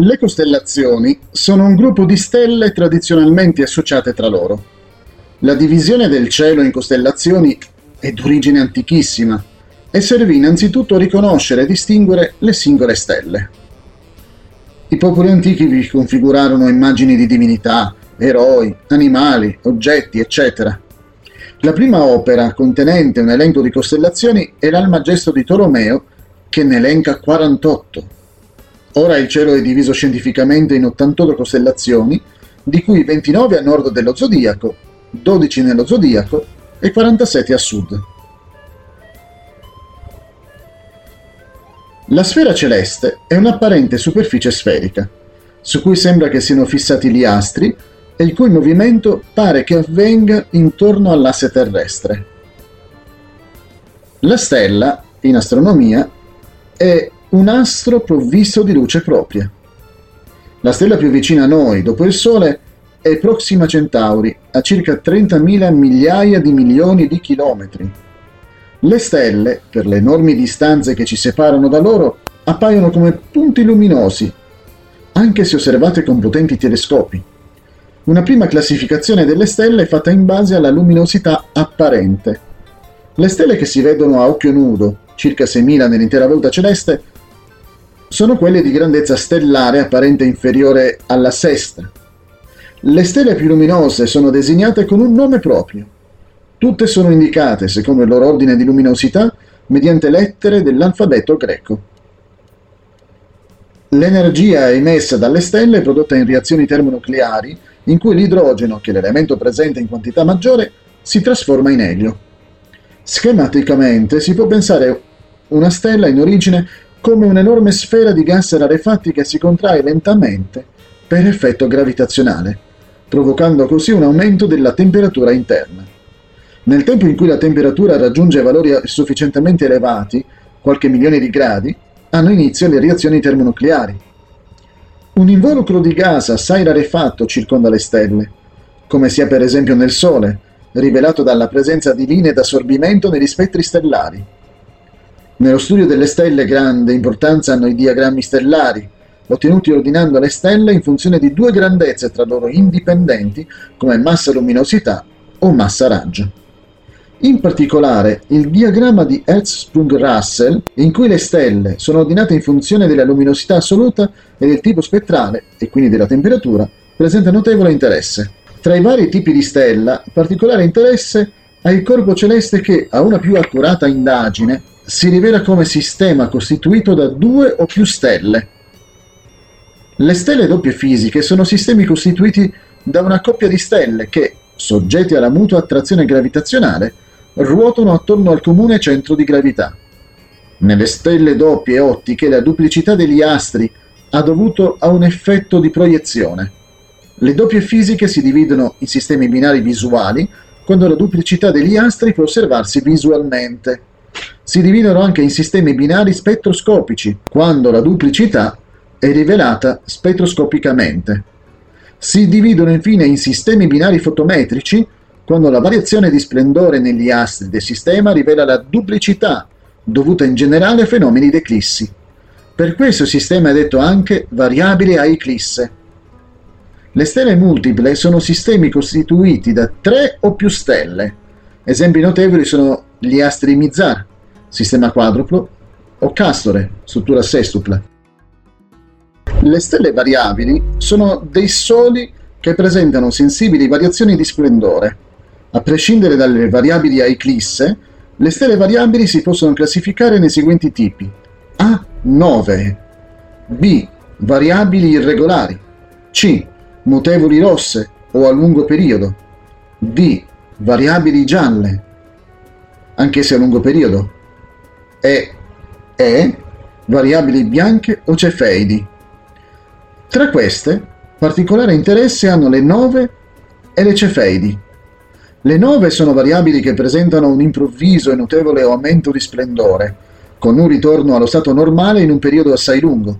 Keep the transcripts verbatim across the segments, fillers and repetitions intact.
Le costellazioni sono un gruppo di stelle tradizionalmente associate tra loro. La divisione del cielo in costellazioni è d'origine antichissima e servì innanzitutto a riconoscere e distinguere le singole stelle. I popoli antichi vi configurarono immagini di divinità, eroi, animali, oggetti, eccetera. La prima opera contenente un elenco di costellazioni è l'Almagesto di Tolomeo, che ne elenca quarantotto. Ora il cielo è diviso scientificamente in ottantotto costellazioni, di cui ventinove a nord dello zodiaco, dodici nello zodiaco e quarantasette a sud. La sfera celeste è un'apparente superficie sferica, su cui sembra che siano fissati gli astri e il cui movimento pare che avvenga intorno all'asse terrestre. La stella, in astronomia, è un astro provvisto di luce propria. La stella più vicina a noi, dopo il Sole, è Proxima Centauri, a circa trentamila migliaia di milioni di chilometri. Le stelle, per le enormi distanze che ci separano da loro, appaiono come punti luminosi, anche se osservate con potenti telescopi. Una prima classificazione delle stelle è fatta in base alla luminosità apparente. Le stelle che si vedono a occhio nudo, circa seimila nell'intera volta celeste, sono quelle di grandezza stellare apparente inferiore alla sesta. Le stelle più luminose sono designate con un nome proprio. Tutte sono indicate, secondo il loro ordine di luminosità, mediante lettere dell'alfabeto greco. L'energia emessa dalle stelle è prodotta in reazioni termonucleari, in cui l'idrogeno, che è l'elemento presente in quantità maggiore, si trasforma in elio. Schematicamente si può pensare una stella in origine come un'enorme sfera di gas rarefatti che si contrae lentamente per effetto gravitazionale, provocando così un aumento della temperatura interna. Nel tempo in cui la temperatura raggiunge valori sufficientemente elevati, qualche milione di gradi, hanno inizio le reazioni termonucleari. Un involucro di gas assai rarefatto circonda le stelle, come sia per esempio nel Sole, rivelato dalla presenza di linee d'assorbimento negli spettri stellari. Nello studio delle stelle grande importanza hanno i diagrammi stellari, ottenuti ordinando le stelle in funzione di due grandezze tra loro indipendenti, come massa-luminosità o massa-raggio. In particolare, il diagramma di Hertzsprung Russell, in cui le stelle sono ordinate in funzione della luminosità assoluta e del tipo spettrale, e quindi della temperatura, presenta notevole interesse. Tra i vari tipi di stella, particolare interesse ha il corpo celeste che, a una più accurata indagine, si rivela come sistema costituito da due o più stelle. Le stelle doppie fisiche sono sistemi costituiti da una coppia di stelle che, soggetti alla mutua attrazione gravitazionale, ruotano attorno al comune centro di gravità. Nelle stelle doppie ottiche la duplicità degli astri ha dovuto a un effetto di proiezione. Le doppie fisiche si dividono in sistemi binari visuali quando la duplicità degli astri può osservarsi visualmente. Si dividono anche in sistemi binari spettroscopici quando la duplicità è rivelata spettroscopicamente. Si dividono infine in sistemi binari fotometrici quando la variazione di splendore negli astri del sistema rivela la duplicità, dovuta in generale a fenomeni d'eclissi. Per questo il sistema è detto anche variabile a eclisse. Le stelle multiple sono sistemi costituiti da tre o più stelle. Esempi notevoli sono gli astri Mizar, sistema quadruplo, o Castore, struttura sestupla. Le stelle variabili sono dei soli che presentano sensibili variazioni di splendore. A prescindere dalle variabili a eclisse, le stelle variabili si possono classificare nei seguenti tipi: A. Nove, B. Variabili irregolari, C. Mutevoli rosse o a lungo periodo, D. Variabili gialle, anch'esse a lungo periodo, E. E. Variabili bianche o cefeidi. Tra queste, particolare interesse hanno le nove e le cefeidi. Le nove sono variabili che presentano un improvviso e notevole aumento di splendore, con un ritorno allo stato normale in un periodo assai lungo.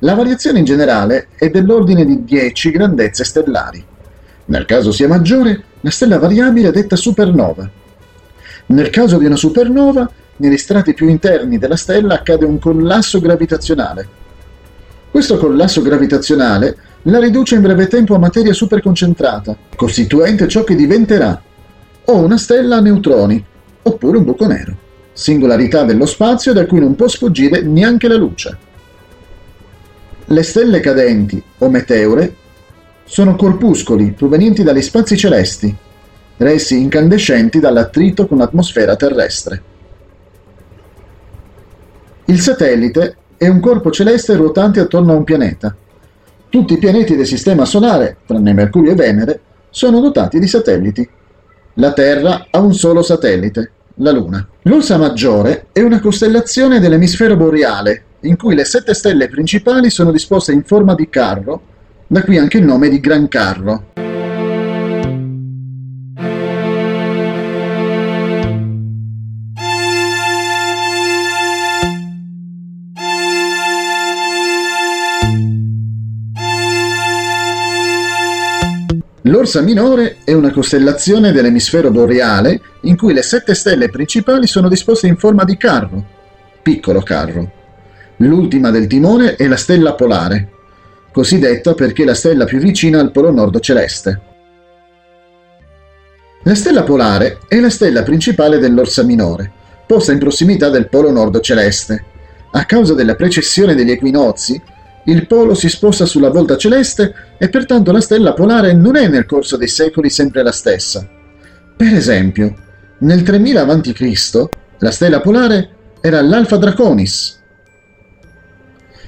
La variazione in generale è dell'ordine di dieci grandezze stellari. Nel caso sia maggiore, la stella variabile è detta supernova. Nel caso di una supernova, negli strati più interni della stella accade un collasso gravitazionale. Questo collasso gravitazionale la riduce in breve tempo a materia superconcentrata, costituente ciò che diventerà o una stella a neutroni, oppure un buco nero, singolarità dello spazio da cui non può sfuggire neanche la luce. Le stelle cadenti, o meteore, sono corpuscoli provenienti dagli spazi celesti, resi incandescenti dall'attrito con l'atmosfera terrestre. Il satellite è un corpo celeste ruotante attorno a un pianeta. Tutti i pianeti del sistema solare, tranne Mercurio e Venere, sono dotati di satelliti. La Terra ha un solo satellite, la Luna. L'Ursa Maggiore è una costellazione dell'emisfero boreale, in cui le sette stelle principali sono disposte in forma di carro, da qui anche il nome di Gran Carro. L'Orsa Minore è una costellazione dell'emisfero boreale, in cui le sette stelle principali sono disposte in forma di carro, piccolo carro. L'ultima del timone è la stella polare, cosiddetta perché è la stella più vicina al polo nord celeste. La stella polare è la stella principale dell'Orsa Minore, posta in prossimità del polo nord celeste. A causa della precessione degli equinozi, il polo si sposta sulla volta celeste e pertanto la stella polare non è nel corso dei secoli sempre la stessa. Per esempio, nel tremila avanti Cristo la stella polare era l'Alpha Draconis.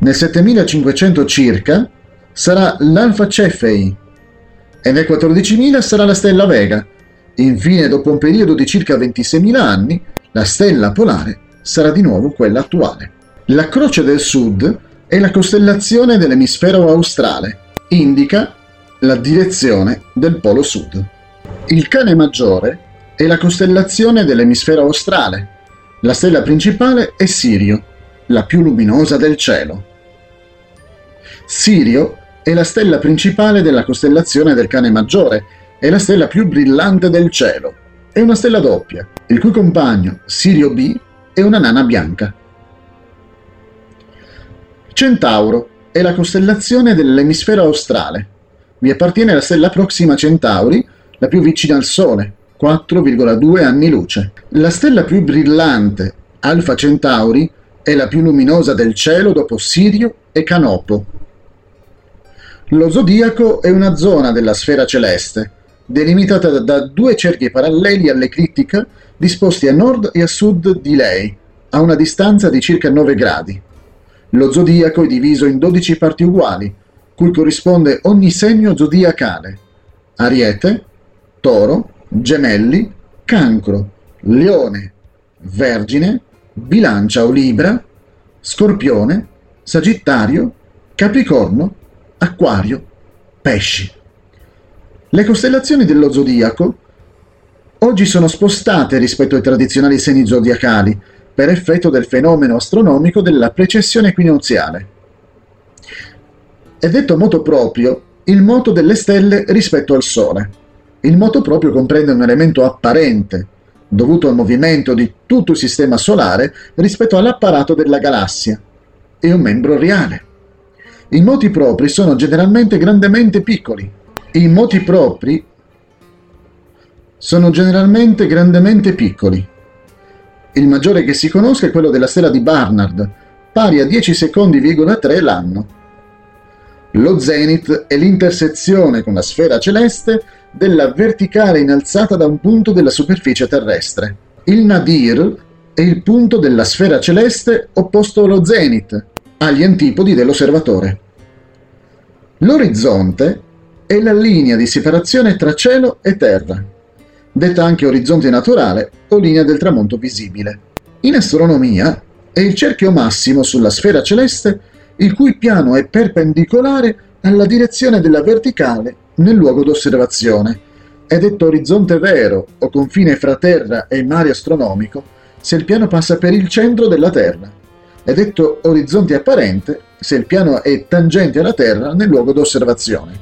Nel settemilacinquecento circa sarà l'Alpha Cephei e nel quattordicimila sarà la stella Vega. Infine, dopo un periodo di circa ventiseimila anni, la stella polare sarà di nuovo quella attuale. La Croce del Sud è la costellazione dell'emisfero australe, indica la direzione del polo sud. Il Cane Maggiore è la costellazione dell'emisfero australe. La stella principale è Sirio, la più luminosa del cielo. Sirio è la stella principale della costellazione del Cane Maggiore, è la stella più brillante del cielo. È una stella doppia, il cui compagno, Sirio B, è una nana bianca. Centauro è la costellazione dell'emisfero australe. Vi appartiene la stella Proxima Centauri, la più vicina al Sole, quattro virgola due anni luce. La stella più brillante, Alpha Centauri, è la più luminosa del cielo dopo Sirio e Canopo. Lo zodiaco è una zona della sfera celeste, delimitata da due cerchi paralleli all'eclittica disposti a nord e a sud di lei, a una distanza di circa nove gradi. Lo zodiaco è diviso in dodici parti uguali, cui corrisponde ogni segno zodiacale: Ariete, Toro, Gemelli, Cancro, Leone, Vergine, Bilancia o Libra, Scorpione, Sagittario, Capricorno, Acquario, Pesci. Le costellazioni dello zodiaco oggi sono spostate rispetto ai tradizionali segni zodiacali, per effetto del fenomeno astronomico della precessione equinoziale. È detto moto proprio il moto delle stelle rispetto al Sole. Il moto proprio comprende un elemento apparente, dovuto al movimento di tutto il sistema solare rispetto all'apparato della galassia, e un membro reale. I moti propri sono generalmente grandemente piccoli. I moti propri sono generalmente grandemente piccoli. Il maggiore che si conosca è quello della Stella di Barnard, pari a dieci secondi virgola tre l'anno. Lo zenit è l'intersezione con la sfera celeste della verticale innalzata da un punto della superficie terrestre. Il nadir è il punto della sfera celeste opposto allo zenit, agli antipodi dell'osservatore. L'orizzonte è la linea di separazione tra cielo e terra, detta anche orizzonte naturale o linea del tramonto visibile. In astronomia è il cerchio massimo sulla sfera celeste il cui piano è perpendicolare alla direzione della verticale nel luogo d'osservazione. È detto orizzonte vero o confine fra terra e mare astronomico se il piano passa per il centro della Terra. È detto orizzonte apparente se il piano è tangente alla Terra nel luogo d'osservazione.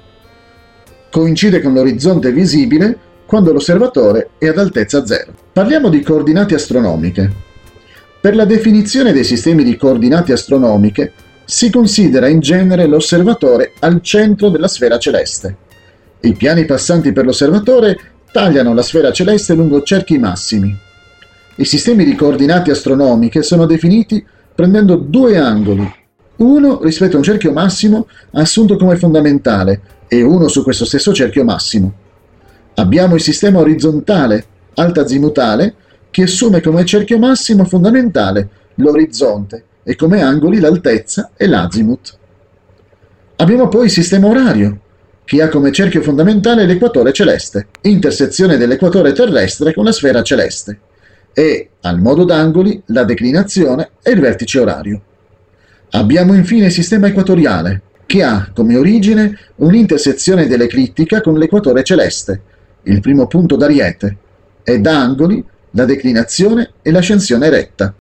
Coincide con l'orizzonte visibile quando l'osservatore è ad altezza zero. Parliamo di coordinate astronomiche. Per la definizione dei sistemi di coordinate astronomiche si considera in genere l'osservatore al centro della sfera celeste. I piani passanti per l'osservatore tagliano la sfera celeste lungo cerchi massimi. I sistemi di coordinate astronomiche sono definiti prendendo due angoli, uno rispetto a un cerchio massimo assunto come fondamentale e uno su questo stesso cerchio massimo. Abbiamo il sistema orizzontale, altazimutale, che assume come cerchio massimo fondamentale l'orizzonte e come angoli l'altezza e l'azimut. Abbiamo poi il sistema orario, che ha come cerchio fondamentale l'equatore celeste, intersezione dell'equatore terrestre con la sfera celeste, e, al modo d'angoli, la declinazione e il vertice orario. Abbiamo infine il sistema equatoriale, che ha come origine un'intersezione dell'eclittica con l'equatore celeste, il primo punto d'Ariete, ed angoli, la declinazione e l'ascensione retta.